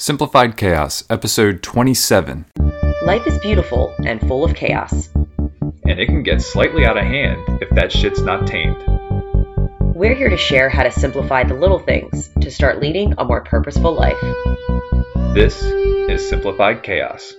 Simplified Chaos, Episode 27. Life is beautiful and full of chaos. And it can get slightly out of hand if that shit's not tamed. We're here to share how to simplify the little things to start leading a more purposeful life. This is Simplified Chaos.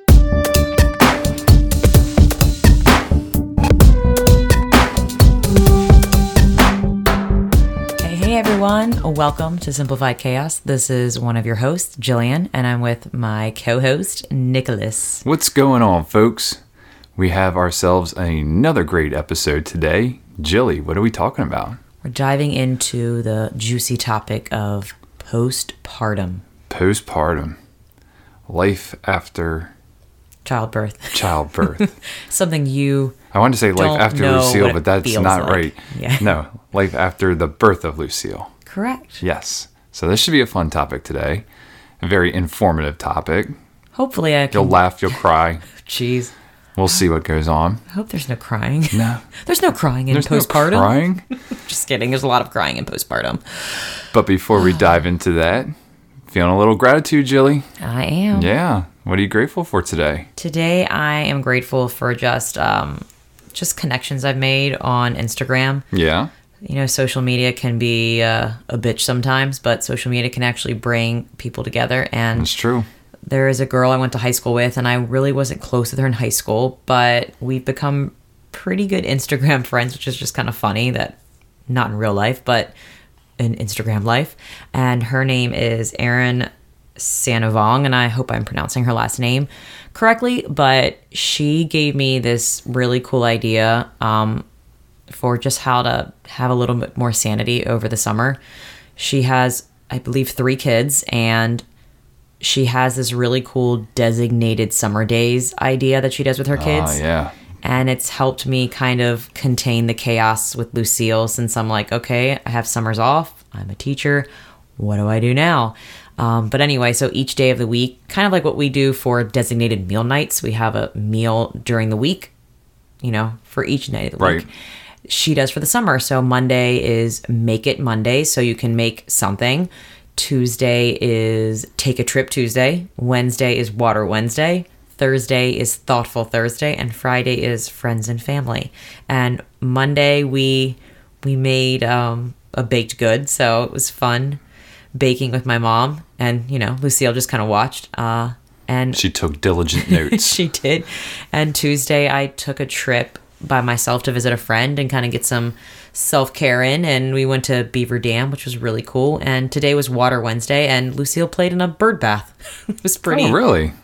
Hey everyone, welcome to Simplified Chaos. This is one of your hosts, Jillian, and I'm with my co-host, Nicholas. What's going on, folks? We have ourselves another great episode today. Jilly, what are we talking about? We're diving into the juicy topic of postpartum. Postpartum. Life after... Childbirth. Something you... I wanted to say life after Lucille, but that's not right. Yeah. No, life after the birth of Lucille. Correct. Yes. So this should be a fun topic today. A very informative topic. Hopefully I can... You'll laugh, you'll cry. Jeez. We'll see what goes on. I hope there's no crying. No. There's no crying in postpartum. No crying? Just kidding. There's a lot of crying in postpartum. But before we dive into that, feeling a little gratitude, Jilly? I am. Yeah. What are you grateful for today? Today, I am grateful for just connections I've made on Instagram. Yeah. You know, social media can be a bitch sometimes, but social media can actually bring people together. And that's true. There is a girl I went to high school with, and I really wasn't close with her in high school, but we've become pretty good Instagram friends, which is just kind of funny that not in real life, but in Instagram life. And her name is Erin Sanavong, and I hope I'm pronouncing her last name correctly, but she gave me this really cool idea for just how to have a little bit more sanity over the summer. She has, I believe, 3 kids, and she has this really cool designated summer days idea that she does with her kids. Yeah. And it's helped me kind of contain the chaos with Lucille, since I'm like, okay, I have summers off, I'm a teacher, what do I do now? But anyway, so each day of the week, kind of like what we do for designated meal nights, we have a meal during the week, you know, for each night of the week. She does for the summer. So Monday is Make It Monday, so you can make something. Tuesday is Take a Trip Tuesday. Wednesday is Water Wednesday. Thursday is Thoughtful Thursday. And Friday is Friends and Family. And Monday we made a baked good, so it was fun baking with my mom, and you know, Lucille just kind of watched and she took diligent notes. She did. And Tuesday I took a trip by myself to visit a friend and kind of get some self-care in, and we went to Beaver Dam, which was really cool. And today was Water Wednesday, and Lucille played in a bird bath. It was pretty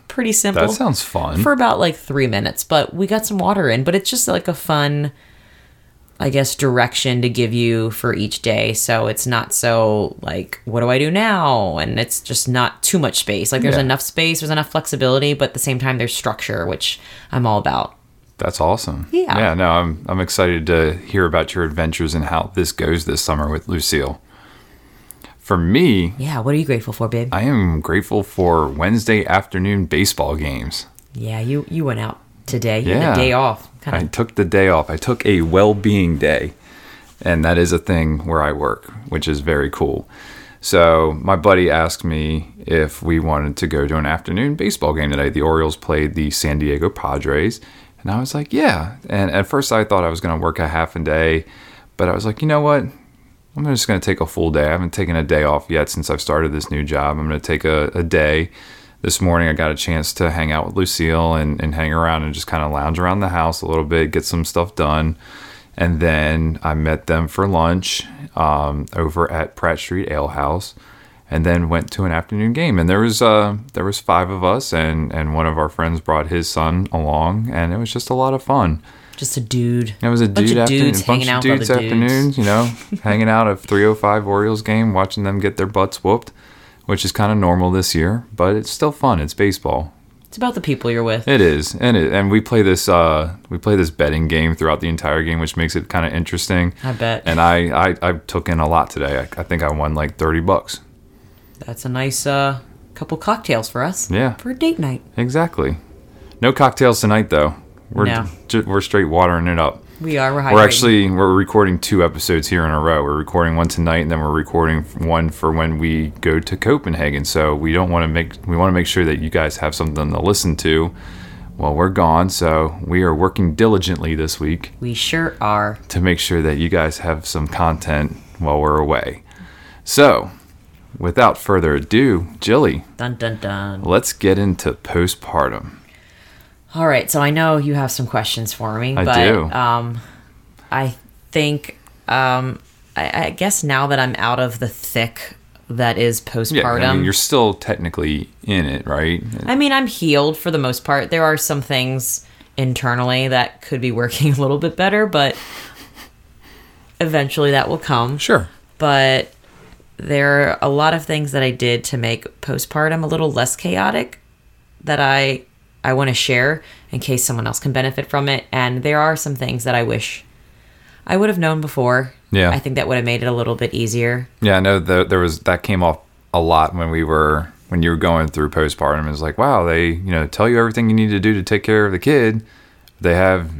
pretty simple. That sounds fun. For about like 3 minutes, but we got some water in. But it's just like a fun, I guess, direction to give you for each day. So it's not so like, what do I do now? And it's just not too much space. Like there's enough space, there's enough flexibility, but at the same time there's structure, which I'm all about. That's awesome. Yeah. Yeah, no, I'm excited to hear about your adventures and how this goes this summer with Lucille. For me... Yeah, what are you grateful for, babe? I am grateful for Wednesday afternoon baseball games. Yeah, you went out today. You had a day off. I took the day off. I took a well-being day, and that is a thing where I work, which is very cool. So my buddy asked me if we wanted to go to an afternoon baseball game today. The Orioles played the San Diego Padres, and I was like, yeah. And at first I thought I was going to work a half a day, but I was like, you know what? I'm just going to take a full day. I haven't taken a day off yet since I've started this new job. I'm going to take a day. This morning, I got a chance to hang out with Lucille and hang around and just kind of lounge around the house a little bit, get some stuff done. And then I met them for lunch over at Pratt Street Ale House, and then went to an afternoon game. And there was 5 of us, and one of our friends brought his son along, and it was just a lot of fun. Just a dude. It was a dude afternoon. A bunch of dudes afternoons, you know, hanging out at 3:05 Orioles game, watching them get their butts whooped, which is kind of normal this year, but it's still fun. It's baseball. It's about the people you're with. It is, and we play this betting game throughout the entire game, which makes it kind of interesting. I bet. And I took in a lot today. I think I won like $30. That's a nice couple cocktails for us. Yeah. For a date night. Exactly. No cocktails tonight though. We're straight watering it up. We are. We're recording two episodes here in a row. We're recording one tonight, and then we're recording one for when we go to Copenhagen. So we want to make sure that you guys have something to listen to while we're gone. So we are working diligently this week. We sure are, to make sure that you guys have some content while we're away. So, without further ado, Jilly. Dun dun dun. Let's get into postpartum. All right, so I know you have some questions for me. I do. I guess now that I'm out of the thick that is postpartum. Yeah, I mean, you're still technically in it, right? I mean, I'm healed for the most part. There are some things internally that could be working a little bit better, but eventually that will come. Sure. But there are a lot of things that I did to make postpartum a little less chaotic that I want to share in case someone else can benefit from it. And there are some things that I wish I would have known before. Yeah. I think that would have made it a little bit easier. Yeah, I know that came off a lot when you were going through postpartum. It was like, wow, they, tell you everything you need to do to take care of the kid. They have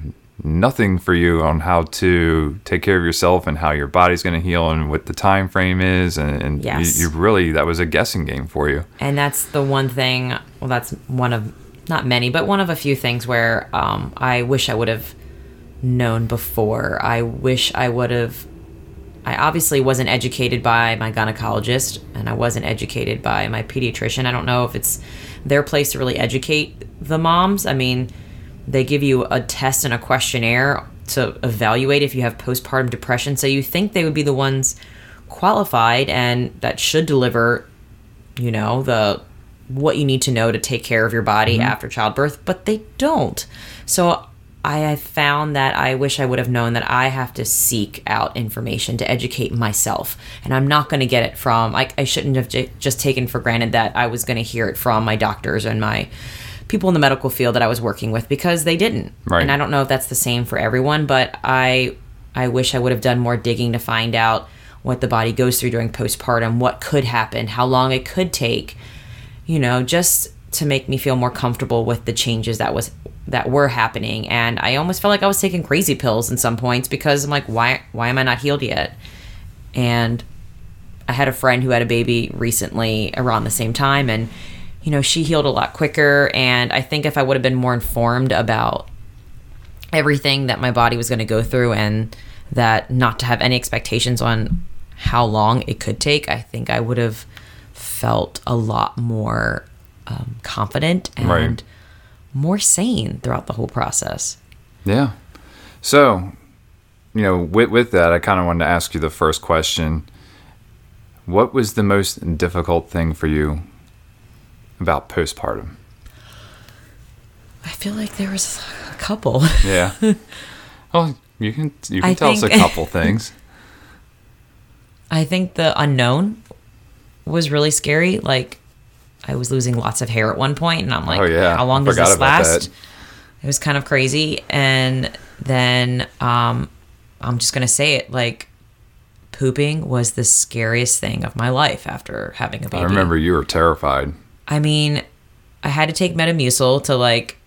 nothing for you on how to take care of yourself and how your body's going to heal and what the time frame is. And yes. you really, that was a guessing game for you. And that's the one thing, well, that's one of... not many, but one of a few things where I wish I would have known before. I wish I would have... I obviously wasn't educated by my gynecologist, and I wasn't educated by my pediatrician. I don't know if it's their place to really educate the moms. I mean, they give you a test and a questionnaire to evaluate if you have postpartum depression, so you think they would be the ones qualified and that should deliver, what you need to know to take care of your body mm-hmm. after childbirth, but they don't. So I have found that I wish I would have known that I have to seek out information to educate myself. And I'm not going to get it from, I shouldn't have just taken for granted that I was going to hear it from my doctors and my people in the medical field that I was working with, because they didn't. Right. And I don't know if that's the same for everyone, but I wish I would have done more digging to find out what the body goes through during postpartum, what could happen, how long it could take, just to make me feel more comfortable with the changes that were happening. And I almost felt like I was taking crazy pills in some points because I'm like, why am I not healed yet? And I had a friend who had a baby recently around the same time, and she healed a lot quicker. And I think if I would have been more informed about everything that my body was going to go through and that not to have any expectations on how long it could take, I think I would have felt a lot more confident and right. more sane throughout the whole process. Yeah. So, with that, I kind of wanted to ask you the first question. What was the most difficult thing for you about postpartum? I feel like there was a couple. Yeah. Well, you can tell us a couple things. I think the unknown was really scary. Like, I was losing lots of hair at one point, and I'm like, how long does this last? It was kind of crazy. And then I'm just gonna say it, like, pooping was the scariest thing of my life after having a baby. I remember you were terrified. I mean, I had to take Metamucil to like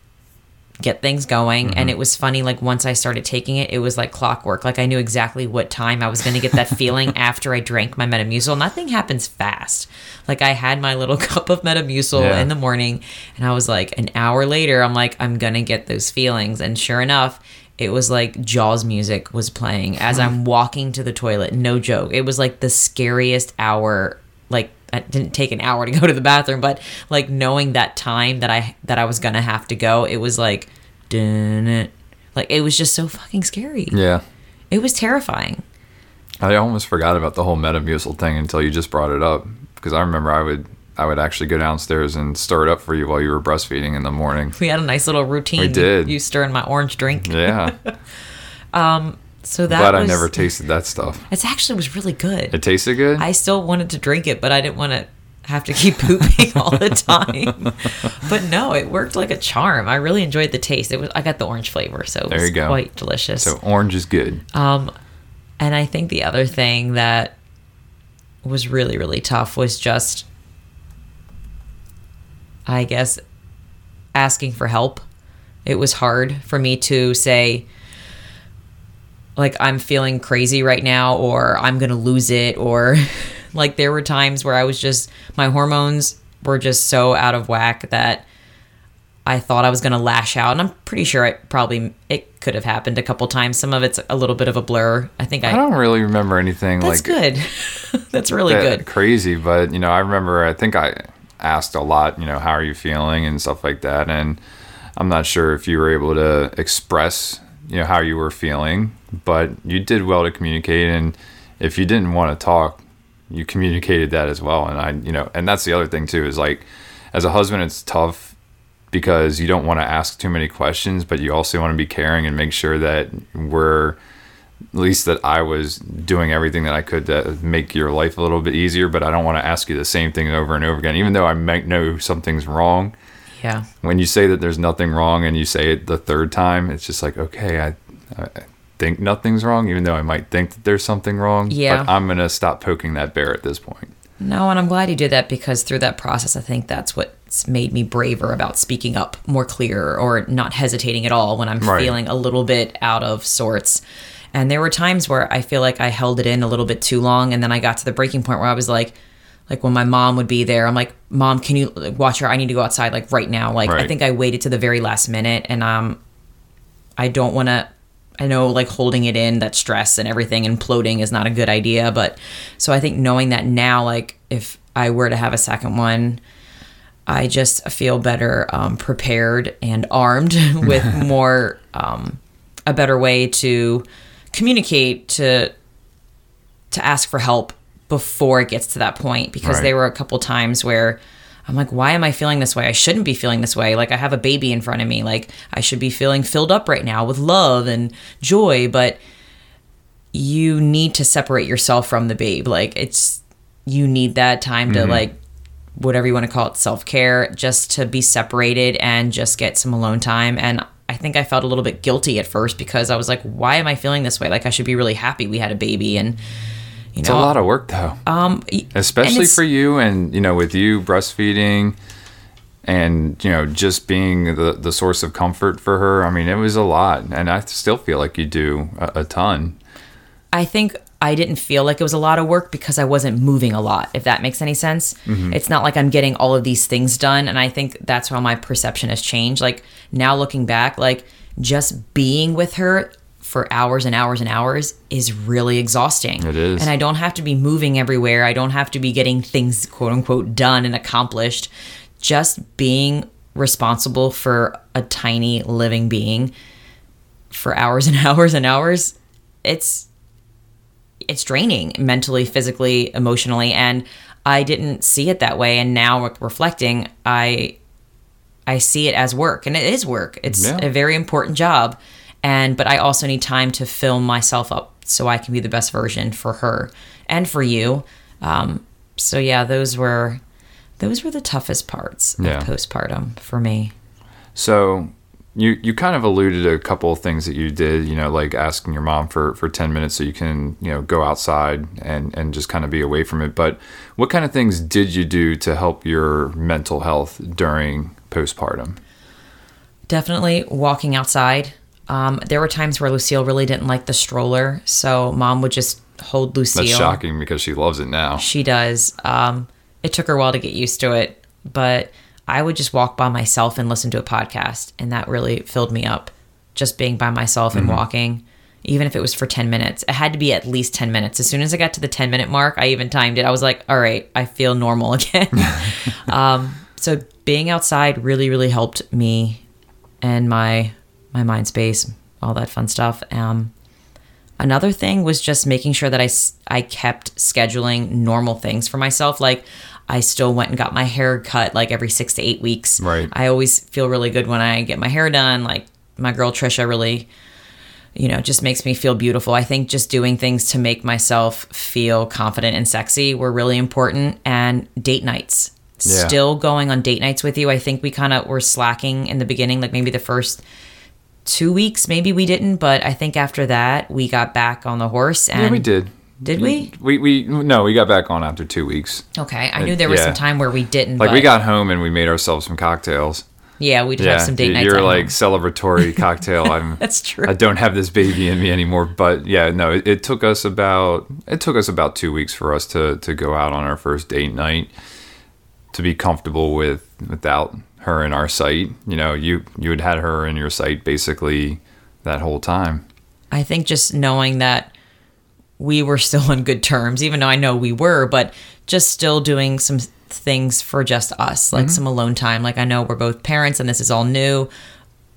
get things going. Mm-hmm. And it was funny, like, once I started taking it, it was like clockwork. Like, I knew exactly what time I was going to get that feeling after I drank my Metamucil. And that thing happens fast. Like, I had my little cup of Metamucil in the morning, and I was like, an hour later, I'm like, I'm going to get those feelings. And sure enough, it was like Jaws music was playing as I'm walking to the toilet. No joke. It was like the scariest hour. Like, it didn't take an hour to go to the bathroom, but like knowing that time that I was gonna have to go, it was like, didn't, like, it was just so fucking scary. Yeah, it was terrifying. I almost forgot about the whole Metamucil thing until you just brought it up, because I remember I would actually go downstairs and stir it up for you while you were breastfeeding in the morning. We had a nice little routine. We did. You stirring my orange drink. Yeah. So that I'm glad I never tasted that stuff. It actually was really good. It tasted good? I still wanted to drink it, but I didn't want to have to keep pooping all the time. But no, it worked like a charm. I really enjoyed the taste. I got the orange flavor, so it was quite delicious. So orange is good. And I think the other thing that was really, really tough was just, I guess, asking for help. It was hard for me to say, like I'm feeling crazy right now, or I'm going to lose it, or like there were times where I was just, my hormones were just so out of whack that I thought I was going to lash out. And I'm pretty sure it could have happened a couple times. Some of it's a little bit of a blur. I think I don't really remember anything. That's like good. That's really good. Crazy. But, you know, I remember, I think I asked a lot, you know, how are you feeling and stuff like that. And I'm not sure if you were able to express, you know, how you were feeling, but you did well to communicate. And if you didn't want to talk, you communicated that as well. And I, you know, and that's the other thing too, is like, as a husband, it's tough because you don't want to ask too many questions, but you also want to be caring and make sure that I was doing everything that I could to make your life a little bit easier. But I don't want to ask you the same thing over and over again, even though I might know something's wrong. Yeah. When you say that there's nothing wrong and you say it the third time, it's just like, okay, I think nothing's wrong, even though I might think that there's something wrong. Yeah. But I'm going to stop poking that bear at this point. No, and I'm glad you did that, because through that process, I think that's what's made me braver about speaking up more clear, or not hesitating at all when I'm feeling a little bit out of sorts. And there were times where I feel like I held it in a little bit too long. And then I got to the breaking point where I was like when my mom would be there, I'm like, Mom, can you watch her? I need to go outside like right now. I think I waited to the very last minute, and I don't want to, I know like holding it in, that stress and everything, imploding is not a good idea. But so I think knowing that now, like if I were to have a second one, I just feel better prepared and armed with more, a better way to communicate, to ask for help before it gets to that point. Because there were a couple times where I'm like, why am I feeling this way? I shouldn't be feeling this way. Like I have a baby in front of me. Like I should be feeling filled up right now with love and joy, but you need to separate yourself from the babe. Like it's, you need that time to like, whatever you want to call it, self-care, just to be separated and just get some alone time. And I think I felt a little bit guilty at first, because I was like, why am I feeling this way? Like I should be really happy we had a baby. And you know, it's a lot of work though, especially for you, and you know, with you breastfeeding, and you know, just being the source of comfort for her. I mean, it was a lot, and I still feel like you do a ton. I think I didn't feel like it was a lot of work because I wasn't moving a lot, if that makes any sense. It's not like I'm getting all of these things done, and I think that's how my perception has changed. Like now looking back, like just being with her for hours and hours and hours is really exhausting. It is. And I don't have to be moving everywhere. I don't have to be getting things, quote unquote, done and accomplished. Just being responsible for a tiny living being for hours and hours and hours, it's draining mentally, physically, emotionally. And I didn't see it that way. And now reflecting, I see it as work, and it is work. It's a very important job. But I also need time to fill myself up so I can be the best version for her and for you. So yeah, those were the toughest parts of postpartum for me. So you kind of alluded to a couple of things that you did, you know, like asking your mom for 10 minutes so you can, you know, go outside and just kind of be away from it. But what kind of things did you do to help your mental health during postpartum? Definitely walking outside. There were times where Lucille really didn't like the stroller, so Mom would just hold Lucille. That's shocking because she loves it now. She does. It took her a while to get used to it, but I would just walk by myself and listen to a podcast, and that really filled me up, just being by myself and walking, even if it was for 10 minutes. It had to be at least 10 minutes. As soon as I got to the 10-minute mark, I even timed it. I was like, all right, I feel normal again. So being outside really, really helped me and my mind space, all that fun stuff. Another thing was just making sure that I kept scheduling normal things for myself. Like I still went and got my hair cut like every 6 to 8 weeks. Right. I always feel really good when I get my hair done. Like my girl Trisha really, you know, just makes me feel beautiful. I think just doing things to make myself feel confident and sexy were really important. And date nights. Yeah. Still going on date nights with you. I think we kind of were slacking in the beginning, like maybe the first 2 weeks, maybe we didn't, but I think after that we got back on the horse. And yeah, we did. Did we? We got back on after 2 weeks. Okay, I knew there was some time where we didn't. Like we got home and we made ourselves some cocktails. Yeah, we'd have some date nights. You're like celebratory cocktail. That's true. I don't have this baby in me anymore. But yeah, no, it took us about 2 weeks for us to go out on our first date night, to be comfortable without her in our sight. You know, you had her in your sight basically that whole time. I think just knowing that we were still on good terms, even though I know we were, but just still doing some things for just us, like some alone time. Like, I know we're both parents and this is all new,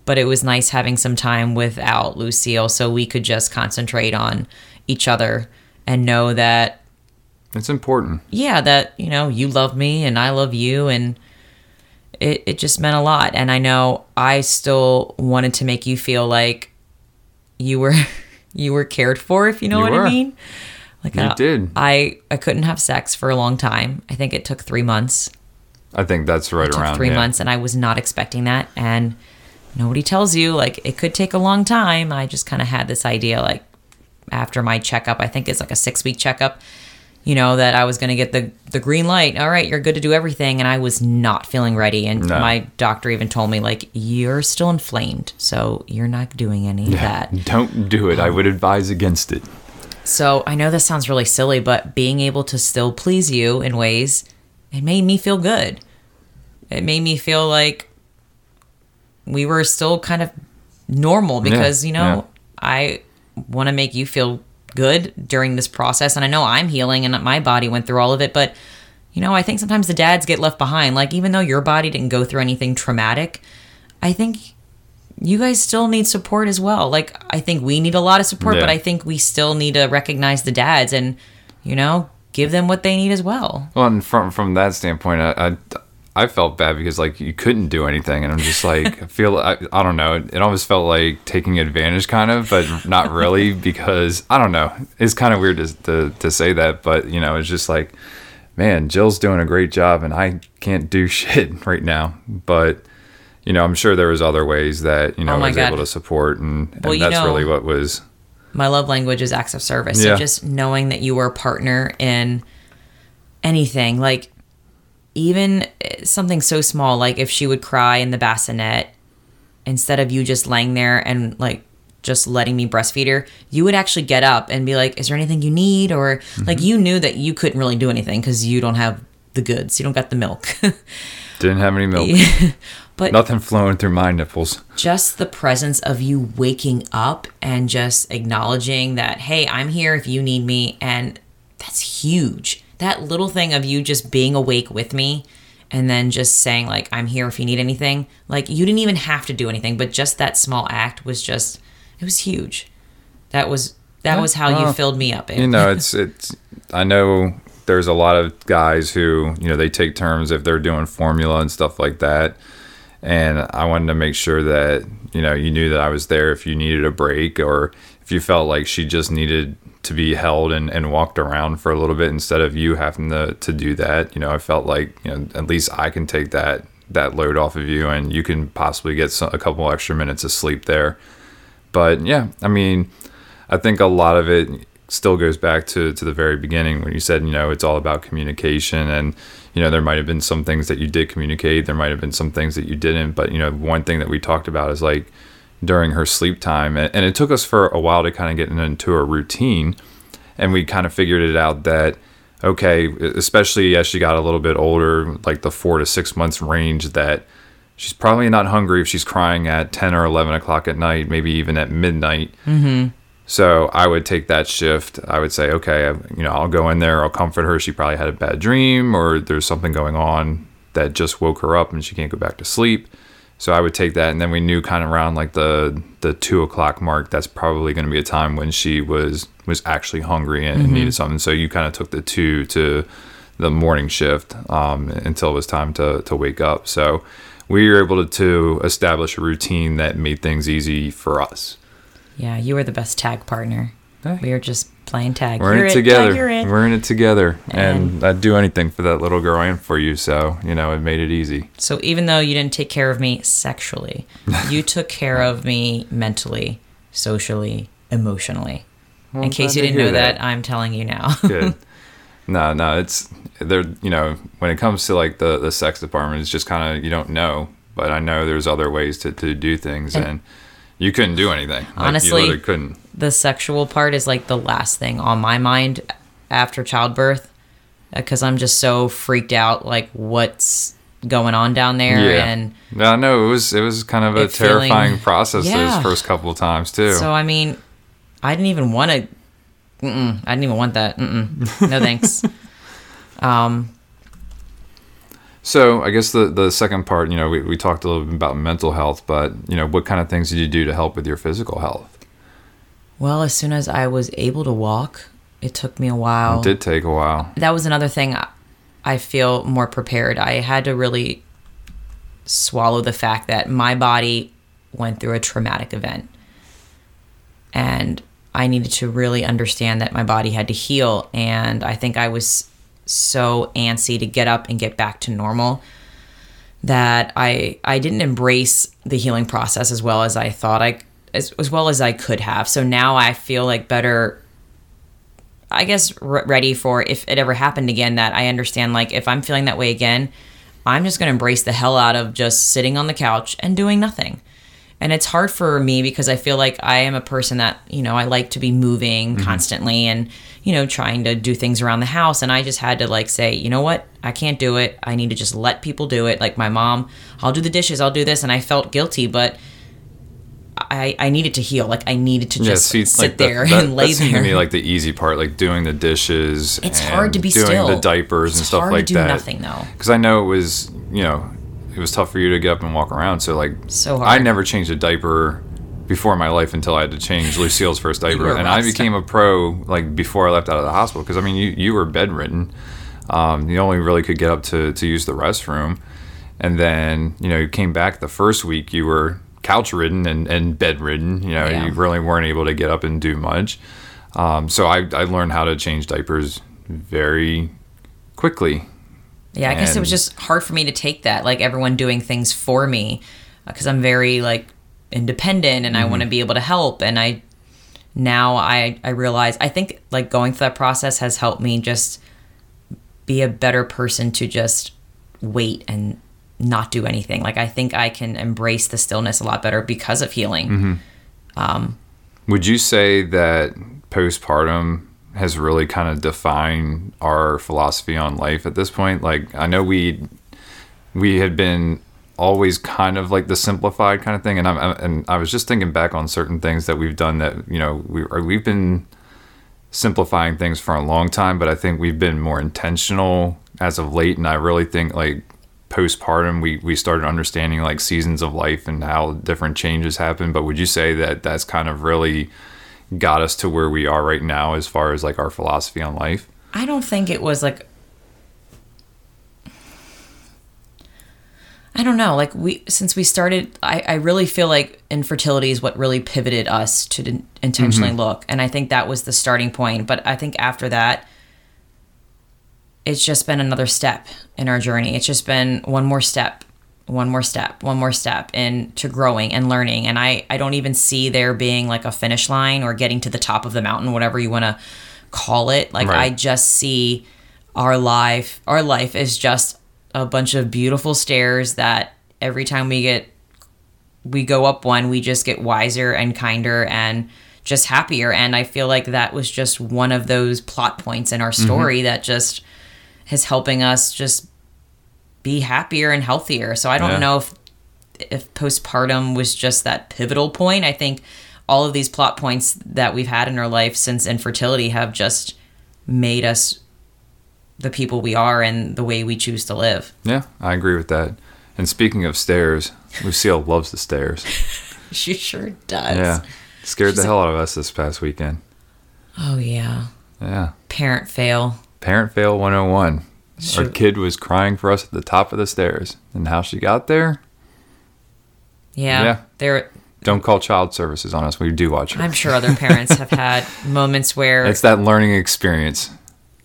but it was nice having some time without Lucille so we could just concentrate on each other and know that it's important. Yeah, that, you know, you love me and I love you, and it just meant a lot. And I know I still wanted to make you feel like you were cared for, if you know what I mean. Like, you did. I couldn't have sex for a long time. I think it took 3 months. I think that's right around 3 months, and I was not expecting that. And nobody tells you, like, it could take a long time. I just kind of had this idea, like, after my checkup, I think it's like a 6-week checkup, you know, that I was going to get the green light. All right, you're good to do everything. And I was not feeling ready. And my doctor even told me, like, you're still inflamed, so you're not doing any of that. Don't do it. I would advise against it. So I know this sounds really silly, but being able to still please you in ways, it made me feel good. It made me feel like we were still kind of normal, because, I want to make you feel good during this process. And I know I'm healing and my body went through all of it, but, I think sometimes the dads get left behind. Like, even though your body didn't go through anything traumatic, I think you guys still need support as well. Like, I think we need a lot of support, but I think we still need to recognize the dads and, give them what they need as well. Well, and from that standpoint, I felt bad because, like, you couldn't do anything. And I'm just like, I don't know. It almost felt like taking advantage kind of, but not really, because, I don't know. It's kind of weird to say that, but, it's just like, man, Jill's doing a great job and I can't do shit right now. But, I'm sure there was other ways that, I was able to support. And well, that's really what was. My love language is acts of service. Yeah. So just knowing that you were a partner in anything, like even something so small, like if she would cry in the bassinet, instead of you just laying there and like just letting me breastfeed her, you would actually get up and be like, is there anything you need? Or like, you knew that you couldn't really do anything because you don't have the goods. You don't got the milk. Didn't have any milk. But nothing flowing through my nipples. Just the presence of you waking up and just acknowledging that, hey, I'm here if you need me. And that's huge. That little thing of you just being awake with me and then just saying, like, I'm here if you need anything. Like, you didn't even have to do anything, but just that small act was just, it was huge. That was how you filled me up. I know there's a lot of guys who, they take terms if they're doing formula and stuff like that. And I wanted to make sure that, you knew that I was there if you needed a break, or if you felt like she just needed to be held and walked around for a little bit instead of you having to do that. I felt like, at least I can take that load off of you, and you can possibly get a couple extra minutes of sleep there. But yeah, I mean, I think a lot of it still goes back to the very beginning when you said, it's all about communication, and, there might have been some things that you did communicate. There might have been some things that you didn't. But, one thing that we talked about is, like, during her sleep time, and it took us for a while to kind of get into a routine, and we kind of figured it out that, okay, especially as she got a little bit older, like the 4 to 6 months range, that she's probably not hungry if she's crying at 10 or 11 o'clock at night, maybe even at midnight. So I would take that shift. I would say, okay, I'll go in there. I'll comfort her. She probably had a bad dream, or there's something going on that just woke her up and she can't go back to sleep. So I would take that. And then we knew kind of around like the 2 o'clock mark, that's probably going to be a time when she was actually hungry and needed something. So you kind of took the 2 to the morning shift until it was time to wake up. So we were able to establish a routine that made things easy for us. Yeah, you were the best tag partner. Hey. We were just playing tag. We're in it together. We're in it together. And I'd do anything for that little girl and for you. So, it made it easy. So even though you didn't take care of me sexually, you took care of me mentally, socially, emotionally. Well, in case you didn't know that, I'm telling you now. Good. No, it's there. When it comes to like the sex department, it's just kind of, you don't know. but I know there's other ways to do things, and you couldn't do anything. Like, honestly, you literally couldn't. The sexual part is like the last thing on my mind after childbirth, because I'm just so freaked out, like what's going on down there. Yeah. And I know it was kind of a terrifying process those first couple of times too. So I mean, I didn't even want that. No thanks. So I guess the second part, you know, we talked a little bit about mental health, but, you know, what kind of things did you do to help with your physical health? Well, as soon as I was able to walk, it took me a while. It did take a while. That was another thing. I feel more prepared. I had to really swallow the fact that my body went through a traumatic event. And I needed to really understand that my body had to heal. And I think I was so antsy to get up and get back to normal that I didn't embrace the healing process as well as I thought as well as I could have. So now I feel like better, I guess, ready for if it ever happened again, that I understand, like, if I'm feeling that way again, I'm just going to embrace the hell out of just sitting on the couch and doing nothing. And it's hard for me because I feel like I am a person that, you know, I like to be moving constantly and, you know, trying to do things around the house. And I just had to, like, say, you know what? I can't do it. I need to just let people do it. Like my mom, I'll do the dishes, I'll do this. And I felt guilty, but I needed to heal. Like I needed to just sit like there and lay there. That seemed to me like the easy part, like doing the dishes. It's hard to be doing still. Doing the diapers and stuff like that. It's hard to do nothing though. Because I know it was, you know, it was tough for you to get up and walk around. So, like, I never changed a diaper before in my life until I had to change Lucille's first diaper. And I became a pro, like, before I left out of the hospital. Because, I mean, you were bedridden. You only really could get up to use the restroom. And then, you know, you came back the first week, you were couch-ridden and bedridden. You know, you really weren't able to get up and do much. So I learned how to change diapers very quickly. Yeah, I guess it was just hard for me to take that, like everyone doing things for me, because I'm very, like, independent and I want to be able to help. And I realize, I think, like, going through that process has helped me just be a better person to just wait and not do anything. Like, I think I can embrace the stillness a lot better because of healing. Would you say that postpartum has really kind of defined our philosophy on life at this point? Like, I know we had been always kind of like the simplified kind of thing, and I was just thinking back on certain things that we've done that, you know, we've been simplifying things for a long time, but I think we've been more intentional as of late. And I really think, like, postpartum, we started understanding, like, seasons of life and how different changes happen. But would you say that that's kind of really got us to where we are right now as far as, like, our philosophy on life? I don't think it was, like, I don't know, like, since we started, I really feel like infertility is what really pivoted us to intentionally look, and I think that was the starting point. But I think after that, it's just been another step in our journey. It's just been one more step into growing and learning. And I don't even see there being, like, a finish line or getting to the top of the mountain, whatever you want to call it. Like, I just see our life is just a bunch of beautiful stairs that every time we go up one, we just get wiser and kinder and just happier. And I feel like that was just one of those plot points in our story that just is helping us just be happier and healthier. So I don't know if postpartum was just that pivotal point. I think all of these plot points that we've had in our life since infertility have just made us the people we are and the way we choose to live. Yeah, I agree with that. And speaking of stairs, Lucille loves the stairs. She sure does. Yeah. Scared the hell out of us this past weekend. Oh, yeah. Yeah. Parent fail. Parent fail 101. Our kid was crying for us at the top of the stairs, and how she got there. Yeah. Don't call child services on us. We do watch her. I'm sure other parents have had moments where it's that learning experience.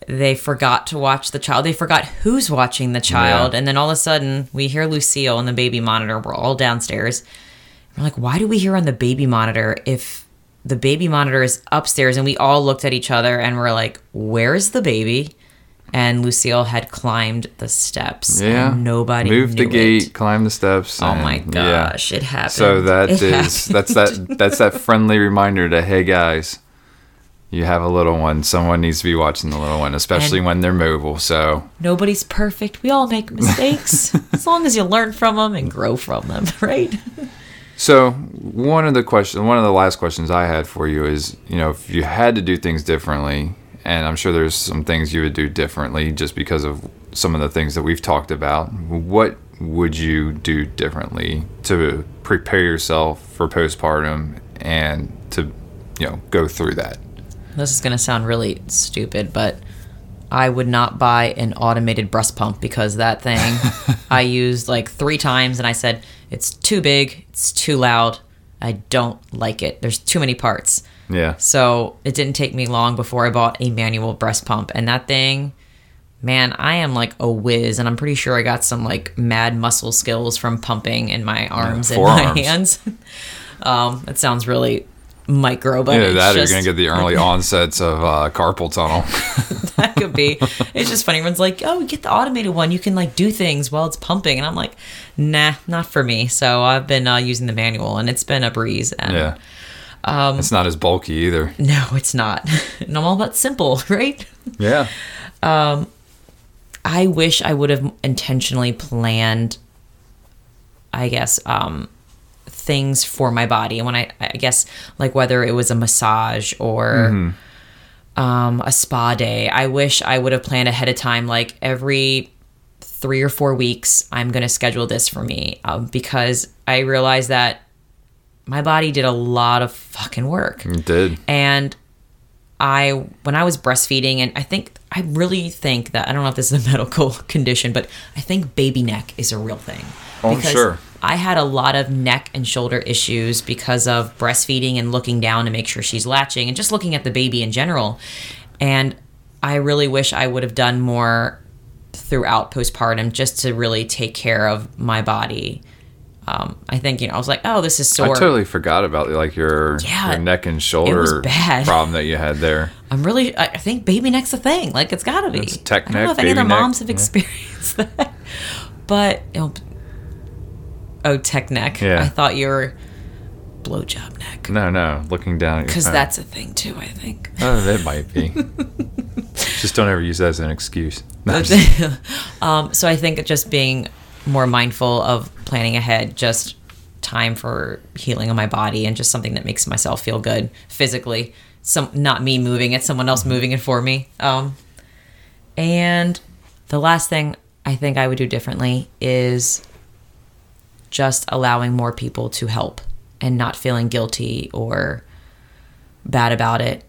They forgot to watch the child. They forgot who's watching the child, and then all of a sudden we hear Lucille on the baby monitor. We're all downstairs. We're like, why do we hear on the baby monitor if the baby monitor is upstairs? And we all looked at each other and we're like, where's the baby? and Lucille had climbed the steps. Yeah. And nobody moved the gate, climbed the steps. Oh my gosh, it happened. So that's that friendly reminder to, hey guys, you have a little one. Someone needs to be watching the little one, especially when they're mobile. So nobody's perfect. We all make mistakes. As long as you learn from them and grow from them, right? So one of the last questions I had for you is, you know, if you had to do things differently, and I'm sure there's some things you would do differently just because of some of the things that we've talked about, what would you do differently to prepare yourself for postpartum and to, you know, go through that? This is going to sound really stupid, but I would not buy an automated breast pump, because that thing I used like 3 times and I said, it's too big, it's too loud, I don't like it. There's too many parts. Yeah. So it didn't take me long before I bought a manual breast pump. And that thing, man, I am like a whiz. And I'm pretty sure I got some like mad muscle skills from pumping in my arms and my hands. That sounds really micro, but yeah, that you're gonna get the early onsets of carpal tunnel. That could be. It's just funny. Everyone's like, "Oh, get the automated one. You can like do things while it's pumping," and I'm like, "Nah, not for me." So I've been using the manual, and it's been a breeze. And, yeah, it's not as bulky either. No, it's not. And I'm all about simple, right? Yeah. I wish I would have intentionally planned, I guess, things for my body. And when I guess, like, whether it was a massage or a spa day, I wish I would have planned ahead of time, like every 3 or 4 weeks, I'm going to schedule this for me, because I realized that my body did a lot of fucking work. It did. And when I was breastfeeding, and I really think that, I don't know if this is a medical condition, but I think baby neck is a real thing. Oh, sure. I had a lot of neck and shoulder issues because of breastfeeding and looking down to make sure she's latching and just looking at the baby in general. And I really wish I would have done more throughout postpartum just to really take care of my body. I think, you know, I was like, oh, this is sore. I totally forgot about like your neck and shoulder problem that you had there. I think baby neck's a thing. Like, it's gotta be. It's tech neck, I don't know if any other moms have experienced that. But, you know, tech neck. Yeah. I thought you were blowjob neck. No, looking down at your phone. Because that's a thing too, I think. Oh, that might be. Just don't ever use that as an excuse. No, so I think just being more mindful of planning ahead, just time for healing of my body, and just something that makes myself feel good physically. Not me moving it, someone else moving it for me. And the last thing I think I would do differently is just allowing more people to help and not feeling guilty or bad about it.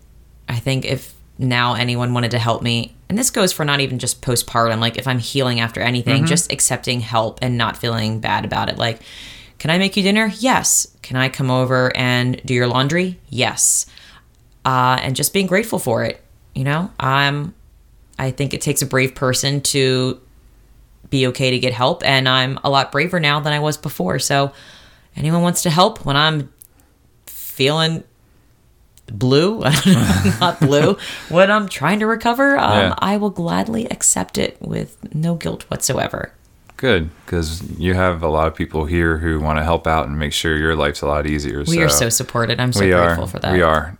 I think if now anyone wanted to help me, and this goes for not even just postpartum, like if I'm healing after anything, just accepting help and not feeling bad about it. Like, can I make you dinner? Yes. Can I come over and do your laundry? Yes. And just being grateful for it. You know, I think it takes a brave person to be okay to get help, and I'm a lot braver now than I was before. So anyone wants to help when I'm feeling blue, not blue, when I'm trying to recover, I will gladly accept it with no guilt whatsoever. Good, because you have a lot of people here who want to help out and make sure your life's a lot easier. We are so supported. I'm so grateful for that. We are.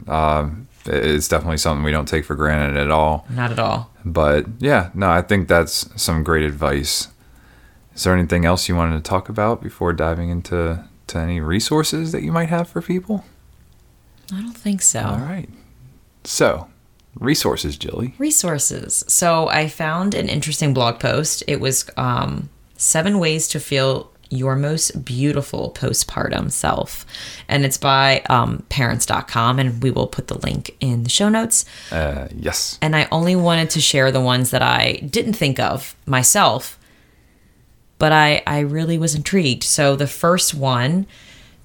It's definitely something we don't take for granted at all. Not at all. But yeah, no, I think that's some great advice. Is there anything else you wanted to talk about before diving into any resources that you might have for people? I don't think so. All right. So, resources, Jilly. Resources. So I found an interesting blog post. It was 7 ways to feel your most beautiful postpartum self, and it's by parents.com, and we will put the link in the show notes. Yes. And I only wanted to share the ones that I didn't think of myself, but I really was intrigued. So the first one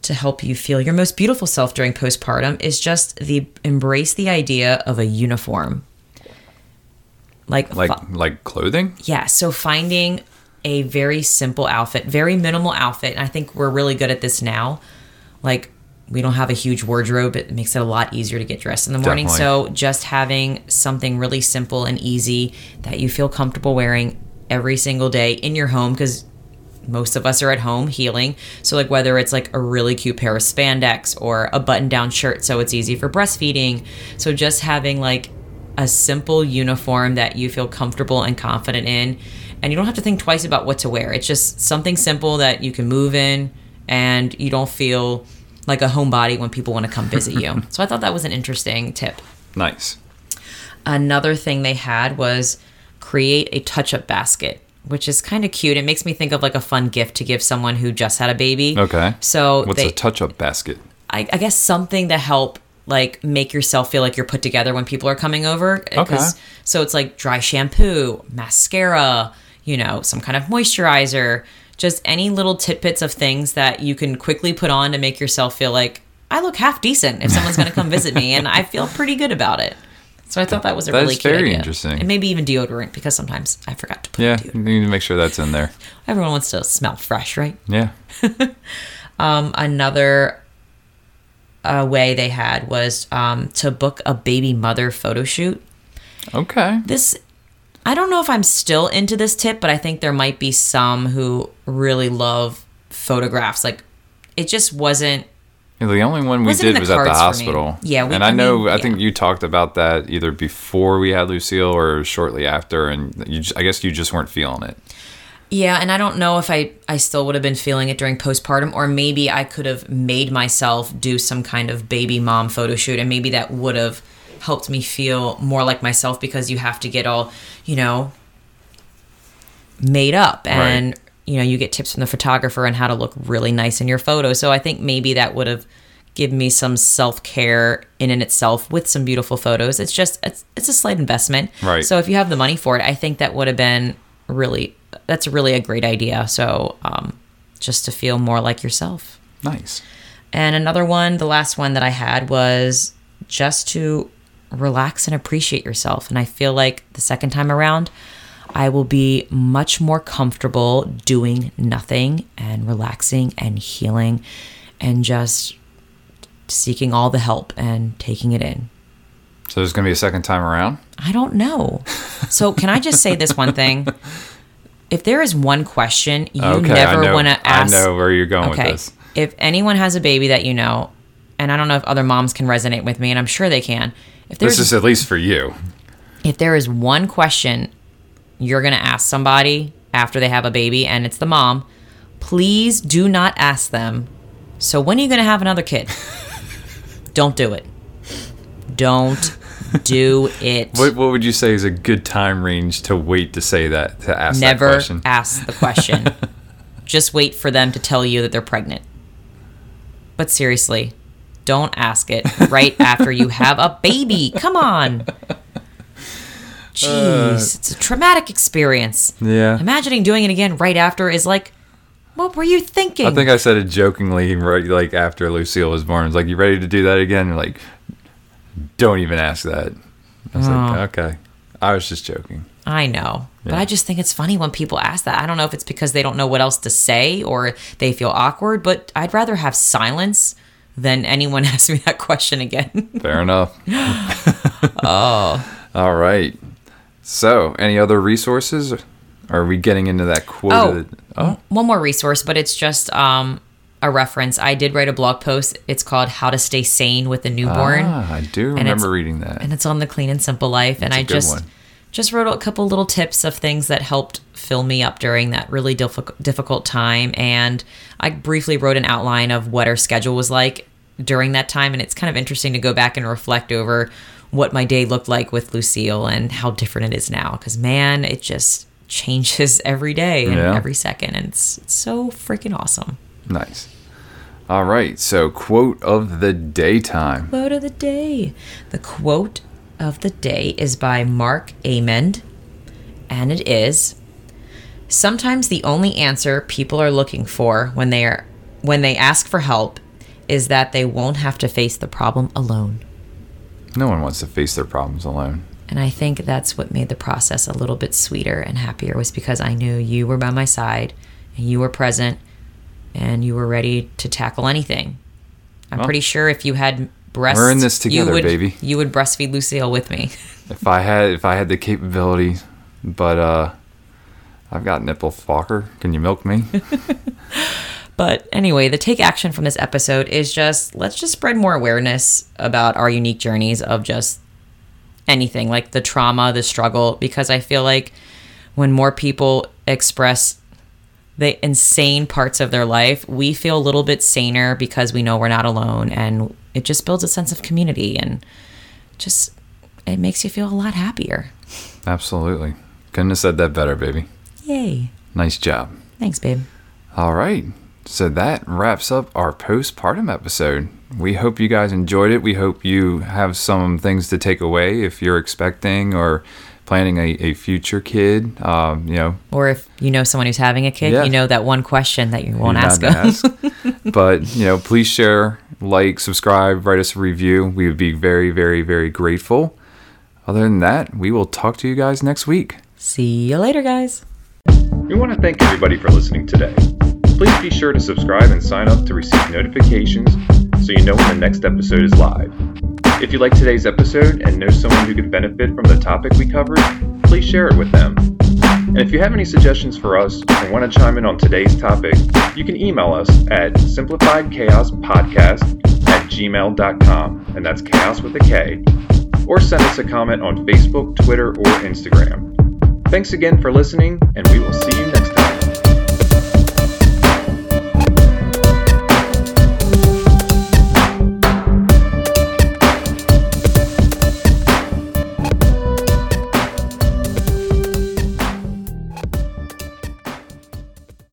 to help you feel your most beautiful self during postpartum is just embrace the idea of a uniform. Like clothing? Yeah, so finding a very simple outfit, very minimal outfit. And I think we're really good at this now. Like, we don't have a huge wardrobe. It makes it a lot easier to get dressed in the morning. Definitely. So just having something really simple and easy that you feel comfortable wearing every single day in your home, because most of us are at home healing. So like whether it's like a really cute pair of spandex or a button-down shirt so it's easy for breastfeeding. So just having like a simple uniform that you feel comfortable and confident in, and you don't have to think twice about what to wear. It's just something simple that you can move in and you don't feel like a homebody when people want to come visit you. So I thought that was an interesting tip. Nice. Another thing they had was create a touch-up basket, which is kind of cute. It makes me think of like a fun gift to give someone who just had a baby. Okay. So what's a touch-up basket? I guess something to help like make yourself feel like you're put together when people are coming over. Okay. So it's like dry shampoo, mascara, you know, some kind of moisturizer, just any little tidbits of things that you can quickly put on to make yourself feel like, I look half decent if someone's going to come visit me, and I feel pretty good about it. So I thought that was a really cute idea. That is very interesting. And maybe even deodorant, because sometimes I forgot to put deodorant. Yeah, you need to make sure that's in there. Everyone wants to smell fresh, right? Yeah. Another way they had was to book a baby mother photo shoot. Okay. I don't know if I'm still into this tip, but I think there might be some who really love photographs. Like, it just wasn't. Yeah, the only one we did was at the hospital. Yeah. I think you talked about that either before we had Lucille or shortly after, and I guess you just weren't feeling it. Yeah, and I don't know if I still would have been feeling it during postpartum, or maybe I could have made myself do some kind of baby mom photo shoot, and maybe that would have helped me feel more like myself, because you have to get all, you know, made up and, right, you know, you get tips from the photographer on how to look really nice in your photo. So I think maybe that would have given me some self-care in and itself with some beautiful photos. It's just, it's a slight investment. Right. So if you have the money for it, I think that would have been really a great idea. So just to feel more like yourself. Nice. And another one, the last one that I had was just to relax and appreciate yourself. And I feel like the second time around, I will be much more comfortable doing nothing and relaxing and healing and just seeking all the help and taking it in. So there's going to be a second time around? I don't know. So can I just say this one thing? If there is one question you never want to ask. I know where you're going with this. If anyone has a baby that you know, and I don't know if other moms can resonate with me, and I'm sure they can. This is at least for you. If there is one question you're going to ask somebody after they have a baby, and it's the mom, please do not ask them, so when are you going to have another kid? Don't do it. Don't do it. What would you say is a good time range to wait to say that, to ask that question? Never ask the question. Just wait for them to tell you that they're pregnant. But seriously, don't ask it right after you have a baby. Come on. Jeez, it's a traumatic experience. Yeah. Imagining doing it again right after is like, what were you thinking? I think I said it jokingly right like after Lucille was born. I was like, you ready to do that again? And like, don't even ask that. I was like, okay. I was just joking. I know. Yeah. But I just think it's funny when people ask that. I don't know if it's because they don't know what else to say or they feel awkward, but I'd rather have silence then anyone asks me that question again. Fair enough. Oh. All right. So, any other resources? Are we getting into that quote? One more resource, but it's just a reference. I did write a blog post. It's called How to Stay Sane with a Newborn. I do remember reading that. And it's on the Clean and Simple Life. That's and I just wrote a couple little tips of things that helped fill me up during that really difficult time. And I briefly wrote an outline of what our schedule was like during that time. And it's kind of interesting to go back and reflect over what my day looked like with Lucille and how different it is now. Because, man, it just changes every day and every second. And it's so freaking awesome. Nice. All right. So quote of the day time. Quote of the day. The quote of the day is by Mark Amend, and it is, sometimes the only answer people are looking for when they ask for help is that they won't have to face the problem alone. No one wants to face their problems alone. And I think that's what made the process a little bit sweeter and happier, was because I knew you were by my side and you were present and you were ready to tackle anything. I'm pretty sure if you had breasts, we're in this together, baby. You would breastfeed Lucille with me. if I had the capability, but I've got nipple fucker. Can you milk me? But anyway, the take action from this episode is just, let's just spread more awareness about our unique journeys of just anything, like the trauma, the struggle, because I feel like when more people express the insane parts of their life, we feel a little bit saner because we know we're not alone, and it just builds a sense of community and just, it makes you feel a lot happier. Absolutely. Couldn't have said that better, baby. Yay. Nice job. Thanks, babe. All right. So that wraps up our postpartum episode. We hope you guys enjoyed it. We hope you have some things to take away if you're expecting or planning a future kid, or if you know someone who's having a kid, yeah. You know that one question that you won't ask them. But please share, like, subscribe, write us a review. We would be very, very, very grateful. Other than that, we will talk to you guys next week. See you later, guys. We want to thank everybody for listening today. Please be sure to subscribe and sign up to receive notifications so you know when the next episode is live. If you like today's episode and know someone who could benefit from the topic we covered, please share it with them. And if you have any suggestions for us or want to chime in on today's topic, you can email us at simplifiedchaospodcast@gmail.com, and that's chaos with a K, or send us a comment on Facebook, Twitter, or Instagram. Thanks again for listening, and we will see you next time.